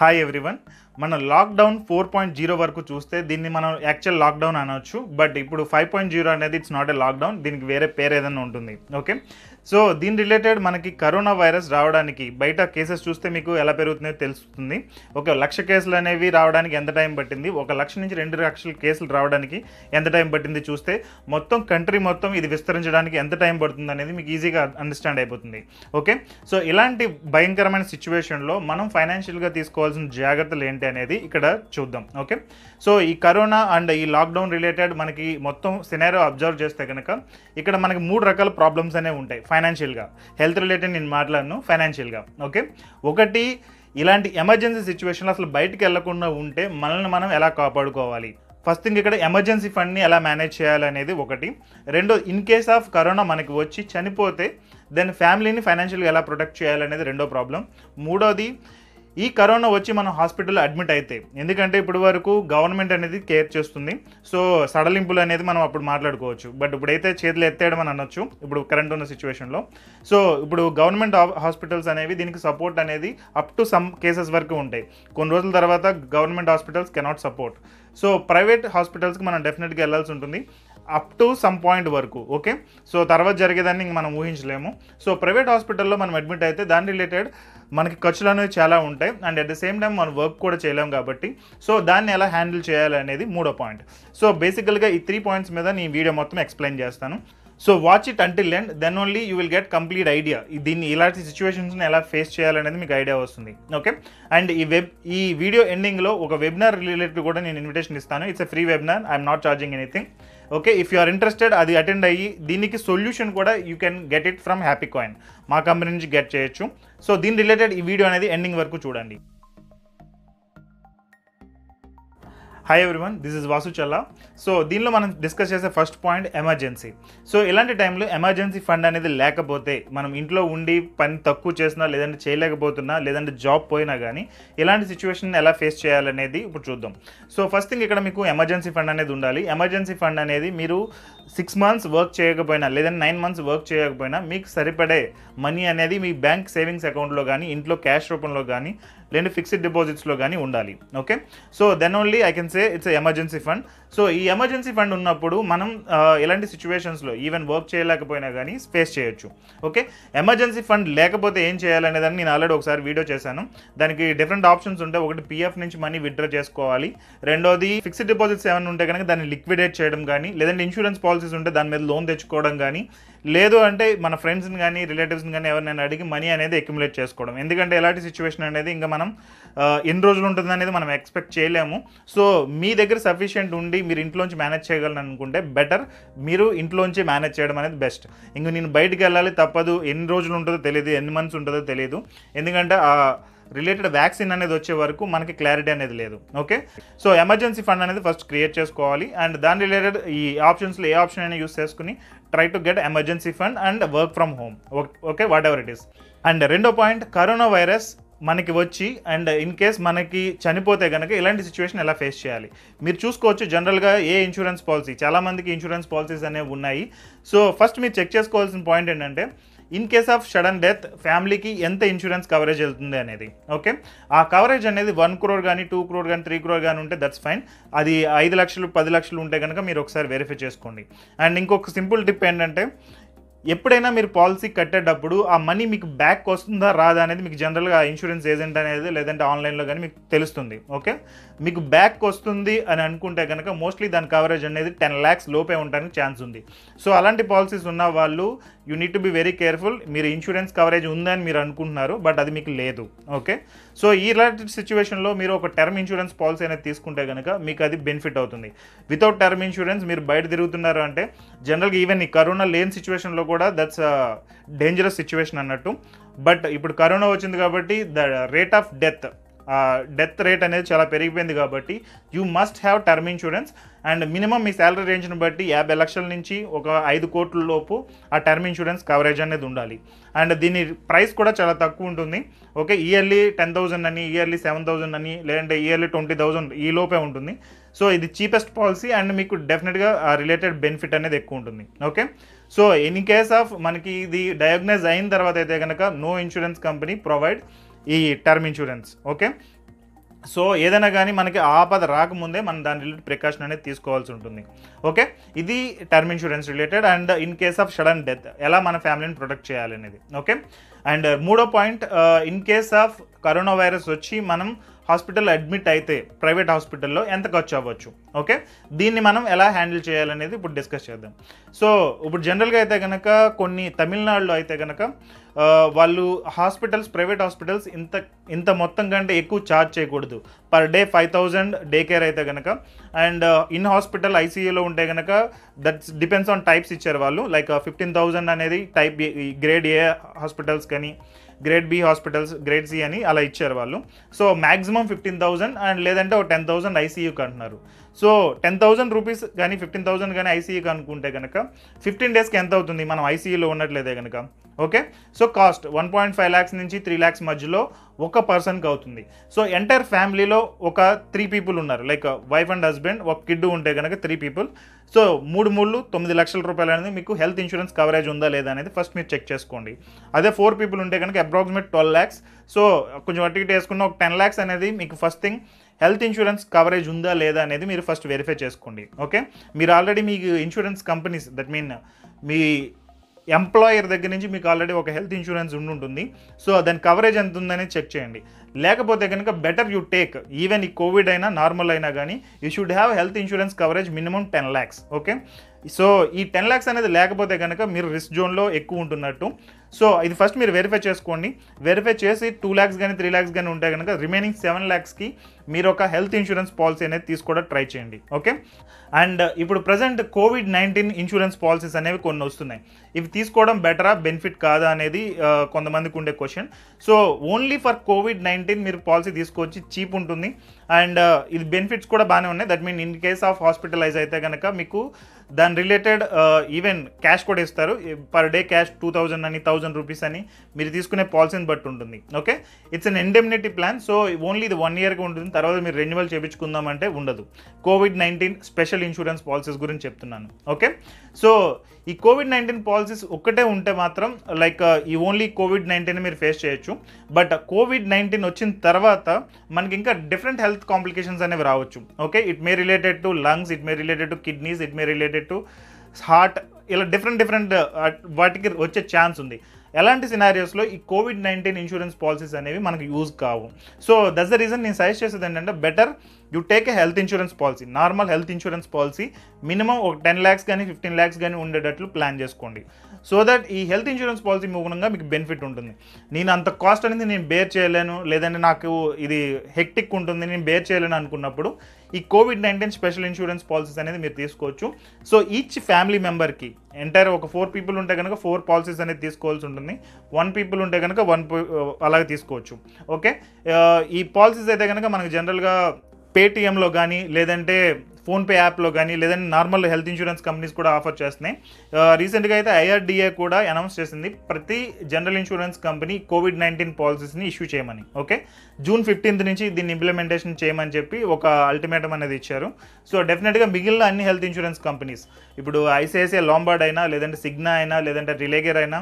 Hi everyone. మనం lockdown 4.0 వరకు చూస్తే దీన్ని మనం యాక్చువల్ లాక్డౌన్ అనవచ్చు, బట్ ఇప్పుడు 5.0 అనేది ఇట్స్ నాట్ ఏ లాక్డౌన్, దీనికి వేరే పేరు ఏదైనా ఉంటుంది. ఓకే, సో దీని రిలేటెడ్ మనకి కరోనా వైరస్ రావడానికి బయట కేసెస్ చూస్తే మీకు ఎలా పెరుగుతున్నాయో తెలుస్తుంది. ఓకే, 1,00,000 కేసులు అనేవి రావడానికి ఎంత టైం పట్టింది, 1,00,000 నుంచి 2,00,000 కేసులు రావడానికి ఎంత టైం పట్టింది చూస్తే మొత్తం కంట్రీ మొత్తం ఇది విస్తరించడానికి ఎంత టైం పడుతుంది అనేది మీకు ఈజీగా అండర్స్టాండ్ అయిపోతుంది. ఓకే, సో ఇలాంటి భయంకరమైన సిచ్యువేషన్లో మనం ఫైనాన్షియల్గా తీసుకోవాల్సిన జాగ్రత్తలు ఏంటి అనేది ఇక్కడ చూద్దాం. ఓకే, సో ఈ కరోనా అండ్ ఈ లాక్డౌన్ రిలేటెడ్ మనకి మొత్తం సినారియో అబ్జర్వ్ చేస్తే కనుక ఇక్కడ మనకి 3 రకాల ప్రాబ్లమ్స్ అనేవి ఉంటాయి ఫైనాన్షియల్గా. హెల్త్ రిలేటెడ్ నేను మాట్లాడను, ఫైనాన్షియల్గా. ఓకే, ఒకటి ఇలాంటి ఎమర్జెన్సీ సిచ్యువేషన్లో అసలు బయటకు వెళ్లకుండా ఉంటే మనల్ని మనం ఎలా కాపాడుకోవాలి. ఫస్ట్ థింగ్ ఇక్కడ ఎమర్జెన్సీ ఫండ్ని ఎలా మేనేజ్ చేయాలనేది ఒకటి. రెండో, ఇన్ కేస్ ఆఫ్ కరోనా మనకి వచ్చి చనిపోతే దెన్ ఫ్యామిలీని ఫైనాన్షియల్గా ఎలా ప్రొటెక్ట్ చేయాలనేది రెండో ప్రాబ్లం. మూడోది, ఈ కరోనా వచ్చి మనం హాస్పిటల్లో అడ్మిట్ అయితే, ఎందుకంటే ఇప్పటి వరకు గవర్నమెంట్ అనేది కేర్ చేస్తుంది, సో సడలింపులు అనేది మనం అప్పుడు మాట్లాడుకోవచ్చు, బట్ ఇప్పుడైతే చేతులు ఎత్తేయడం అని అనొచ్చు ఇప్పుడు కరెంట్ ఉన్న సిచ్యువేషన్లో. సో ఇప్పుడు గవర్నమెంట్ హాస్పిటల్స్ అనేవి దీనికి సపోర్ట్ అనేది అప్ టు సమ్ కేసెస్ వరకు ఉంటాయి. కొన్ని రోజుల తర్వాత government hospitals cannot support, so private హాస్పిటల్స్కి మనం డెఫినెట్గా వెళ్ళాల్సి ఉంటుంది అప్ టు సమ్ పాయింట్ వరకు. ఓకే, సో తర్వాత జరిగేదాన్ని మనం ఊహించలేము. సో ప్రైవేట్ హాస్పిటల్లో మనం అడ్మిట్ అయితే దాని రిలేటెడ్ మనకి ఖర్చులు అనేవి చాలా ఉంటాయి, and at the same time మనం వర్క్ కూడా చేయలేము కాబట్టి, సో దాన్ని ఎలా హ్యాండిల్ చేయాలి అనేది మూడో పాయింట్. సో బేసికల్గా ఈ 3 పాయింట్స్ మీద నేను వీడియో మొత్తం ఎక్స్ప్లెయిన్ చేస్తాను. So watch it until end, then only you will get complete idea దీన్ని ఇలాంటి సిచ్యువేషన్స్ని ఎలా ఫేస్ చేయాలనేది మీకు ఐడియా వస్తుంది. ఓకే, అండ్ ఈ వీడియో ఎండింగ్లో ఒక వెబినార్ రిలేటెడ్ కూడా నేను ఇన్విటేషన్ ఇస్తాను. It's a free webinar, I'm not charging anything. Okay, if you are interested అది అటెండ్ అయ్యి దీనికి సొల్యూషన్ కూడా you can get it from happy coin, మా కంపెనీ నుంచి గెట్ చేయొచ్చు. సో దీని రిలేటెడ్ ఈ వీడియో అనేది ఎండింగ్ వరకు చూడండి. Hi everyone, this is Vasu Challa. So దీనిలో మనం డిస్కస్ చేసే ఫస్ట్ పాయింట్ ఎమర్జెన్సీ. సో ఇలాంటి టైంలో ఎమర్జెన్సీ ఫండ్ అనేది లేకపోతే మనం ఇంట్లో ఉండి పని తక్కువ చేసినా, లేదంటే చేయలేకపోతున్నా, లేదంటే జాబ్ పోయినా కానీ ఇలాంటి సిచ్యువేషన్ ఎలా ఫేస్ చేయాలనేది ఇప్పుడు చూద్దాం. సో ఫస్ట్ థింగ్ ఇక్కడ మీకు ఎమర్జెన్సీ ఫండ్ అనేది ఉండాలి. ఎమర్జెన్సీ ఫండ్ అనేది మీరు 6 మంత్స్ వర్క్ చేయకపోయినా, లేదంటే 9 మంత్స్ వర్క్ చేయకపోయినా మీకు సరిపడే మనీ అనేది మీ బ్యాంక్ సేవింగ్స్ అకౌంట్లో కానీ, ఇంట్లో క్యాష్ రూపంలో కానీ, లేదంటే ఫిక్స్డ్ డిపాజిట్స్లో కానీ ఉండాలి. Okay, so then only I can say it's emergency fund. So ఈ ఎమర్జెన్సీ ఫండ్ ఉన్నప్పుడు మనం ఇలాంటి సిచ్యువేషన్స్లో ఈవెన్ వర్క్ చేయలేకపోయినా కానీ ఫేస్ చేయొచ్చు. ఓకే, ఎమర్జెన్సీ ఫండ్ లేకపోతే ఏం చేయాలనేదాన్ని నేను ఆల్రెడీ ఒకసారి వీడియో చేశాను. దానికి డిఫరెంట్ ఆప్షన్స్ ఉంటాయి. ఒకటి పిఎఫ్ నుంచి మనీ విత్డ్రా చేసుకోవాలి, రెండోది ఫిక్స్డ్ డిపాజిట్స్ ఏమైనా ఉంటే కనుక దాన్ని లిక్విడేట్ చేయడం కానీ, లేదంటే ఇన్సూరెన్స్ పాలసీస్ ఉంటే దాని మీద లోన్ తెచ్చుకోవడం కానీ, లేదు అంటే మన ఫ్రెండ్స్ని కానీ రిలేటివ్స్ని కానీ ఎవరినైనా అడిగి మనీ అనేది అక్యుములేట్ చేసుకోవడం. ఎందుకంటే ఎలాంటి సిచ్యువేషన్ అనేది ఇంకా మనం ఎన్ని రోజులు ఉంటుంది అనేది మనం ఎక్స్పెక్ట్ చేయలేము. సో మీ దగ్గర సఫిషియెంట్ ఉండి మీరు ఇంట్లోంచి మేనేజ్ చేయగలను అనుకుంటే బెటర్, మీరు ఇంట్లోంచి మేనేజ్ చేయడం అనేది బెస్ట్. ఇంకా నేను బయటికి వెళ్ళాలి తప్పదు, ఎన్ని రోజులు ఉంటుందో తెలియదు, ఎన్ని మంత్స్ ఉంటుందో తెలియదు, ఎందుకంటే ఆ రిలేటెడ్ వ్యాక్సిన్ అనేది వచ్చే వరకు మనకి క్లారిటీ అనేది లేదు. ఓకే, సో ఎమర్జెన్సీ ఫండ్ అనేది ఫస్ట్ క్రియేట్ చేసుకోవాలి, అండ్ దాని రిలేటెడ్ ఈ ఆప్షన్స్లో ఏ ఆప్షన్ అయినా యూస్ చేసుకుని try to get emergency fund and work from home. Okay, whatever it is. And రెండో పాయింట్, కరోనా వైరస్ మనకి వచ్చి అండ్ ఇన్ కేస్ మనకి చనిపోతే కనుక ఇలాంటి సిచ్యువేషన్ ఎలా ఫేస్ చేయాలి. మీరు చూసుకోవచ్చు జనరల్గా ఏ ఇన్సూరెన్స్ పాలసీ, చాలామందికి ఇన్సూరెన్స్ పాలసీస్ అనేవి ఉన్నాయి. సో ఫస్ట్ మీరు చెక్ చేసుకోవాల్సిన పాయింట్ ఏంటంటే in case of sudden death ఫ్యామిలీకి ఎంత ఇన్సూరెన్స్ కవరేజ్ వెళ్తుంది అనేది. ఓకే, ఆ కవరేజ్ అనేది 1 crore కానీ, 2 crore కానీ, 3 crore కానీ ఉంటే దట్స్ ఫైన్. అది 5 లక్షలు 10 లక్షలు ఉంటే కనుక మీరు ఒకసారి వెరిఫై చేసుకోండి. అండ్ ఇంకొక సింపుల్ టిప్ ఏంటంటే ఎప్పుడైనా మీరు పాలసీ కట్టేటప్పుడు ఆ మనీ మీకు బ్యాక్ వస్తుందా రాదా అనేది మీకు జనరల్గా ఇన్సూరెన్స్ ఏజెంట్ అనేది లేదంటే ఆన్లైన్లో కానీ మీకు తెలుస్తుంది. ఓకే, మీకు బ్యాక్ వస్తుంది అని అనుకుంటే కనుక మోస్ట్లీ దాని కవరేజ్ అనేది 10 lakhs లోపే ఉండడానికి ఛాన్స్ ఉంది. సో అలాంటి పాలసీస్ ఉన్న వాళ్ళు you need to be very careful. మీరు ఇన్సూరెన్స్ కవరేజ్ ఉందని మీరు అనుకుంటున్నారు, బట్ అది మీకు లేదు. ఓకే, సో ఇలాంటి సిచ్యువేషన్లో మీరు ఒక టర్మ్ ఇన్సూరెన్స్ పాలసీ అనేది తీసుకుంటే కనుక మీకు అది బెనిఫిట్ అవుతుంది. వితౌట్ టర్మ్ ఇన్సూరెన్స్ మీరు బయట తిరుగుతున్నారు అంటే జనరల్గా ఈవెన్ ఈ కరోనా లేని సిచ్యువేషన్లో కూడా దట్స్ డేంజరస్ సిచ్యువేషన్ అన్నట్టు. బట్ ఇప్పుడు కరోనా వచ్చింది కాబట్టి the rate of death rate అనేది చాలా పెరిగిపోయింది కాబట్టి you must have term insurance. And minimum మీ శాలరీ రేంజ్ని బట్టి 50 లక్షల నుంచి ఒక 5 కోట్ల లోపు ఆ టర్మ్ ఇన్సూరెన్స్ కవరేజ్ అనేది ఉండాలి. అండ్ దీని ప్రైస్ కూడా చాలా తక్కువ ఉంటుంది. ఓకే, ఇయర్లీ 10,000 అని, ఇయర్లీ 7,000 అని, లేదంటే ఇయర్లీ 20,000 ఈ లోపే ఉంటుంది. సో ఇది చీపెస్ట్ పాలసీ అండ్ మీకు డెఫినెట్గా ఆ రిలేటెడ్ బెనిఫిట్ అనేది ఎక్కువ ఉంటుంది. Okay, so in case of మనకి ఇది డయాగ్నైజ్ అయిన తర్వాత అయితే కనుక నో ఇన్సూరెన్స్ కంపెనీ ప్రొవైడ్ ఈ టర్మ్ ఇన్సూరెన్స్. ఓకే, సో ఏదైనా కానీ మనకి ఆపద రాకముందే మనం దాని రిలేటెడ్ ప్రికాషన్ అనేది తీసుకోవాల్సి ఉంటుంది. ఓకే, ఇది term insurance related. And in case of sudden death ఎలా మన ఫ్యామిలీని ప్రొటెక్ట్ చేయాలి అనేది. ఓకే, అండ్ మూడో point, in case of corona virus వచ్చి మనం హాస్పిటల్లో అడ్మిట్ అయితే ప్రైవేట్ హాస్పిటల్లో ఎంత ఖర్చు అవ్వచ్చు, ఓకే, దీన్ని మనం ఎలా హ్యాండిల్ చేయాలనేది ఇప్పుడు డిస్కస్ చేద్దాం. సో ఇప్పుడు జనరల్గా అయితే కనుక కొన్ని తమిళనాడులో అయితే కనుక వాళ్ళు హాస్పిటల్స్, ప్రైవేట్ హాస్పిటల్స్ ఇంత మొత్తం కంటే ఎక్కువ ఛార్జ్ చేయకూడదు. పర్ డే 5,000 డే కేర్ అయితే కనుక, అండ్ ఇన్ హాస్పిటల్ ఐసీయూలో ఉంటే కనుక దట్స్ డిపెండ్స్ ఆన్ టైప్స్ ఇచ్చారు వాళ్ళు. లైక్ 15,000 అనేది టైప్ గ్రేడ్ ఏ హాస్పిటల్స్ కానీ, grade B hospitals, grade C అని అలా ఇచ్చారు వాళ్ళు. సో మ్యాక్సిమం 15,000 అండ్ లేదంటే ఒక 10,000 ఐసీయూకి అంటున్నారు. సో 10,000 రూపీస్ కానీ 15,000 కానీ ఐసీయూకి అనుకుంటే కనుక 15 డేస్కి ఎంత అవుతుంది మనం ఐసీయూలో ఉన్నట్లయితే కనుక. ఓకే, సో కాస్ట్ 1.5 lakhs నుంచి 3 lakhs మధ్యలో ఒక పర్సన్కి అవుతుంది. సో ఎంటైర్ ఫ్యామిలీలో ఒక 3 people ఉన్నారు, లైక్ వైఫ్ అండ్ హస్బెండ్, ఒక కిడ్ ఉంటే కనుక 3 people. సో 3 లక్షల రూపాయలు అనేది మీకు హెల్త్ ఇన్సూరెన్స్ కవరేజ్ ఉందా లేదా అనేది ఫస్ట్ మీరు చెక్ చేసుకోండి. అదే 4 people ఉంటే కనుక అప్రాక్సిమేట్ 12 lakhs. సో కొంచెం అటు ఇటు వేసుకున్న ఒక 10 lakhs అనేది మీకు first thing health insurance coverage ఉందా లేదా అనేది మీరు ఫస్ట్ వెరిఫై చేసుకోండి. ఓకే, మీరు ఆల్రెడీ మీకు ఇన్సూరెన్స్ కంపెనీస్, దట్ మీన్ మీ ఎంప్లాయర్ దగ్గర నుంచి మీకు ఆల్రెడీ ఒక హెల్త్ ఇన్సూరెన్స్ ఉంటుంది. సో దాని కవరేజ్ ఎంత ఉందని చెక్ చేయండి. లేకపోతే కనుక బెటర్ యూ టేక్, ఈవెన్ ఈ కోవిడ్ అయినా నార్మల్ అయినా కానీ you should have health insurance coverage minimum 10 lakhs. Okay, so ఈ 10 lakhs అనేది లేకపోతే కనుక మీరు రిస్క్ జోన్లో ఎక్కువ ఉంటున్నట్టు. సో ఇది ఫస్ట్ మీరు వెరిఫై చేసుకోండి. వెరిఫై చేసి 2 lakhs కానీ 3 lakhs కానీ ఉంటే కనుక రిమైనింగ్ 7 lakhsకి మీరు ఒక హెల్త్ ఇన్సూరెన్స్ పాలసీ అనేది తీసుకోవడం ట్రై చేయండి. ఓకే, అండ్ ఇప్పుడు ప్రజెంట్ COVID-19 ఇన్సూరెన్స్ పాలసీస్ అనేవి కొన్ని వస్తున్నాయి. ఇవి తీసుకోవడం బెటరా, బెనిఫిట్ కాదా అనేది కొంతమందికి ఉండే question. So only for COVID-19 మీరు పాలసీ తీసుకొచ్చి చీప్ ఉంటుంది. అండ్ ఇది బెనిఫిట్స్ కూడా బాగానే ఉన్నాయి. That mean in case of hospitalise అయితే కనుక మీకు దాని రిలేటెడ్ ఈవెన్ క్యాష్ కూడా ఇస్తారు. పర్ డే క్యాష్ 2,000 అని, 1,000 రూపీస్ అని మీరు తీసుకునే పాలసీని బట్టి ఉంటుంది. Okay, it's an indemnity plan. So only ఇది 1 yearకి ఉంటుంది, తర్వాత మీరు రెన్యువల్ చేయించుకుందామంటే ఉండదు. COVID-19 స్పెషల్ ఇన్సూరెన్స్ పాలసీస్ గురించి చెప్తున్నాను. ఓకే, సో ఈ COVID-19 పాలసీస్ ఒక్కటే ఉంటే మాత్రం లైక్ ఈ ఓన్లీ COVID-19 మీరు ఫేస్ చేయొచ్చు. బట్ COVID-19 వచ్చిన తర్వాత మనకి ఇంకా డిఫరెంట్ హెల్త్ కాంప్లికేషన్స్ అనేవి రావచ్చు. Okay, it may related to lungs, it may related to kidneys, it may related to heart, ఇలా డిఫరెంట్ వాటికి వచ్చే ఛాన్స్ ఉంది. ఎలాంటి సినారియోస్లో ఈ COVID-19 ఇన్సూరెన్స్ పాలసీస్ అనేవి మనకు యూజ్ కావు. సో దట్స్ ద రీజన్ నేను సజెస్ట్ చేసేది ఏంటంటే better you take a health insurance policy, normal health insurance policy minimum ఒక 10 lakhs కానీ 15 lakhs కానీ ఉండేటట్లు ప్లాన్ చేసుకోండి. సో దట్ ఈ హెల్త్ ఇన్సూరెన్స్ పాలసీ మూలంగా మీకు బెనిఫిట్ ఉంటుంది. నేను అంత కాస్ట్ అనేది నేను బేర్ చేయలేను, లేదంటే నాకు ఇది హెక్టిక్ ఉంటుంది, నేను బేర్ చేయలేను అనుకున్నప్పుడు ఈ COVID-19 స్పెషల్ ఇన్సూరెన్స్ పాలసీస్ అనేది మీరు తీసుకోవచ్చు. సో ఈచ్ ఫ్యామిలీ మెంబర్కి ఎంటైర్ ఒక 4 people ఉంటే కనుక 4 policies అనేది తీసుకోవాల్సి ఉంటుంది. 1 people ఉంటే కనుక 1 అలాగే తీసుకోవచ్చు. ఓకే, ఈ పాలసీస్ అయితే కనుక మనకు జనరల్గా పేటిఎంలో కానీ, లేదంటే ఫోన్పే యాప్లో కానీ, లేదంటే నార్మల్ హెల్త్ ఇన్సూరెన్స్ కంపెనీస్ కూడా ఆఫర్ చేస్తున్నాయి. రీసెంట్గా అయితే IRDAI కూడా అనౌన్స్ చేసింది ప్రతి జనరల్ ఇన్సూరెన్స్ కంపెనీ COVID-19 పాలసీస్ని ఇష్యూ చేయమని. ఓకే, జూన్ 15th నుంచి దీన్ని ఇంప్లిమెంటేషన్ చేయమని చెప్పి ఒక అల్టిమేటం అనేది ఇచ్చారు. సో డెఫినెట్గా మిగిలిన అన్ని హెల్త్ ఇన్సూరెన్స్ కంపెనీస్, ఇప్పుడు ICICI లాంబార్డ్ అయినా, లేదంటే సిగ్నా అయినా, లేదంటే రిలేగేర్ అయినా,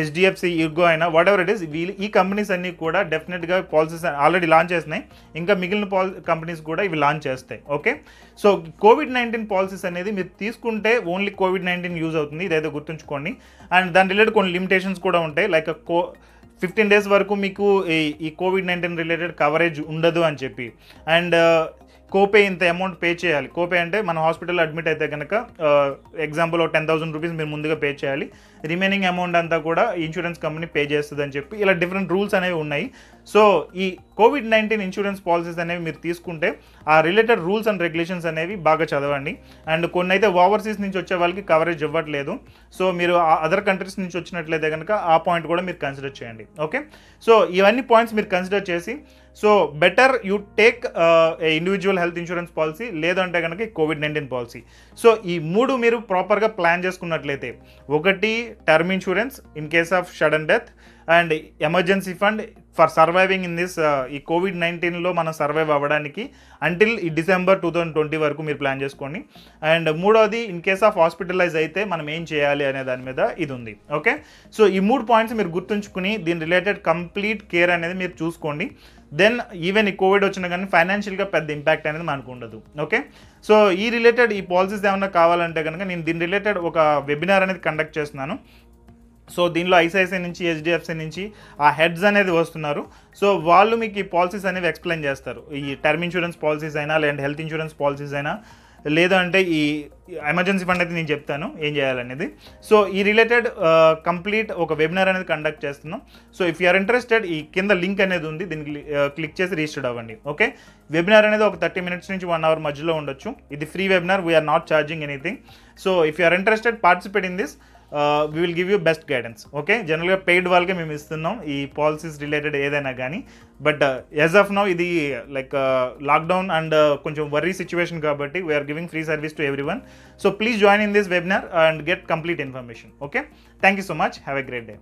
HDFC ఇర్గో అయినా, వాట్ ఎవర్ ఇట్ ఈస్, వీళ్ళు ఈ కంపెనీస్ అన్నీ కూడా డెఫినెట్గా పాలసీస్ ఆల్రెడీ లాంచ్ చేస్తున్నాయి. ఇంకా మిగిలిన కంపెనీస్ కూడా ఇవి లాంచ్ చేస్తాయి. ఓకే, సో COVID-19 పాలసీస్ అనేది మీరు తీసుకుంటే ఓన్లీ COVID-19 యూజ్ అవుతుంది, ఇదైతే గుర్తుంచుకోండి. అండ్ దాని రిలేటెడ్ కొన్ని లిమిటేషన్స్ కూడా ఉంటాయి. లైక్ 15 days వరకు మీకు ఈ COVID-19 రిలేటెడ్ కవరేజ్ ఉండదు అని చెప్పి, అండ్ కోపే ఇంత అమౌంట్ పే చేయాలి. కోపే అంటే మన హాస్పిటల్లో అడ్మిట్ అయితే కనుక ఎగ్జాంపుల్ 10,000 rupees మీరు ముందుగా పే చేయాలి, రిమైనింగ్ అమౌంట్ అంతా కూడా ఇన్సూరెన్స్ కంపెనీ పే చేస్తుంది అని చెప్పి ఇలా డిఫరెంట్ రూల్స్ అనేవి ఉన్నాయి. సో ఈ COVID-19 ఇన్సూరెన్స్ పాలసీస్ అనేవి మీరు తీసుకుంటే ఆ రిలేటెడ్ రూల్స్ అండ్ రెగ్యులేషన్స్ అనేవి బాగా చదవండి. అండ్ కొన్ని అయితే ఓవర్సీస్ నుంచి వచ్చే వాళ్ళకి కవరేజ్ ఇవ్వట్లేదు. సో మీరు అదర్ కంట్రీస్ నుంచి వచ్చినట్లయితే కనుక ఆ పాయింట్ కూడా మీరు కన్సిడర్ చేయండి. ఓకే, సో ఇవన్నీ పాయింట్స్ మీరు కన్సిడర్ చేసి so better you take a individual health insurance policy, లేదంటే కనుక COVID-19 పాలసీ. సో ఈ మూడు మీరు ప్రాపర్గా ప్లాన్ చేసుకున్నట్లయితే, ఒకటి term insurance in case of sudden death, and emergency fund for surviving in this ఈ కోవిడ్-19లో మనం సర్వైవ్ అవ్వడానికి అంటిల్ ఈ December 2020 వరకు మీరు ప్లాన్ చేసుకోండి. అండ్ మూడోది ఇన్ కేస్ ఆఫ్ హాస్పిటలైజ్ అయితే మనం ఏం చేయాలి అనే దాని మీద ఇది ఉంది. ఓకే, సో ఈ 3 పాయింట్స్ మీరు గుర్తుంచుకుని దీని రిలేటెడ్ కంప్లీట్ కేర్ అనేది మీరు చూసుకోండి. దెన్ ఈవెన్ ఈ కోవిడ్ వచ్చినా కానీ ఫైనాన్షియల్గా పెద్ద ఇంపాక్ట్ అనేది మనకు ఉండదు. ఓకే, సో ఈ రిలేటెడ్ ఈ పాలసీస్ ఏమైనా కావాలంటే కనుక నేను దీని రిలేటెడ్ ఒక వెబినార్ అనేది కండక్ట్ చేస్తున్నాను. సో దీనిలో ఐసిఐసిఐ నుంచి HDFC నుంచి ఆ హెడ్స్ అనేది వస్తున్నారు. సో వాళ్ళు మీకు ఈ పాలసీస్ అనేవి ఎక్స్ప్లెయిన్ చేస్తారు. ఈ టర్మ్ ఇన్సూరెన్స్ పాలసీస్ అయినా లేదంటే హెల్త్ ఇన్సూరెన్స్ పాలసీస్ అయినా లేదంటే ఈ ఎమర్జెన్సీ ఫండ్ అయితే నేను చెప్తాను ఏం చేయాలనేది. సో ఈ రిలేటెడ్ కంప్లీట్ ఒక వెబినార్ అనేది కండక్ట్ చేస్తున్నాం. సో ఇఫ్ యూఆర్ ఇంట్రెస్టెడ్ ఈ కింద లింక్ అనేది ఉంది, దీన్ని క్లిక్ చేసి రిజిస్టర్ అవ్వండి. ఓకే, వెబినార్ అనేది ఒక 30 minutes నుంచి 1 hour మధ్యలో ఉండొచ్చు. ఇది free webinar, we're not charging anything. So if you're interested participate in this, we will give you best guidance. Okay, జనరల్గా పెయిడ్ వాళ్ళకే మేము ఇస్తున్నాం ఈ పాలసీస్ రిలేటెడ్ ఏదైనా కానీ. బట్ యాజ్ ఆఫ్ నౌ ఇది లైక్ లాక్డౌన్ అండ్ కొంచెం వర్రీ సిచ్యువేషన్ కాబట్టి we're giving free service to everyone. So please join in this webinar and get complete information. Okay, thank you so much. Have a great day.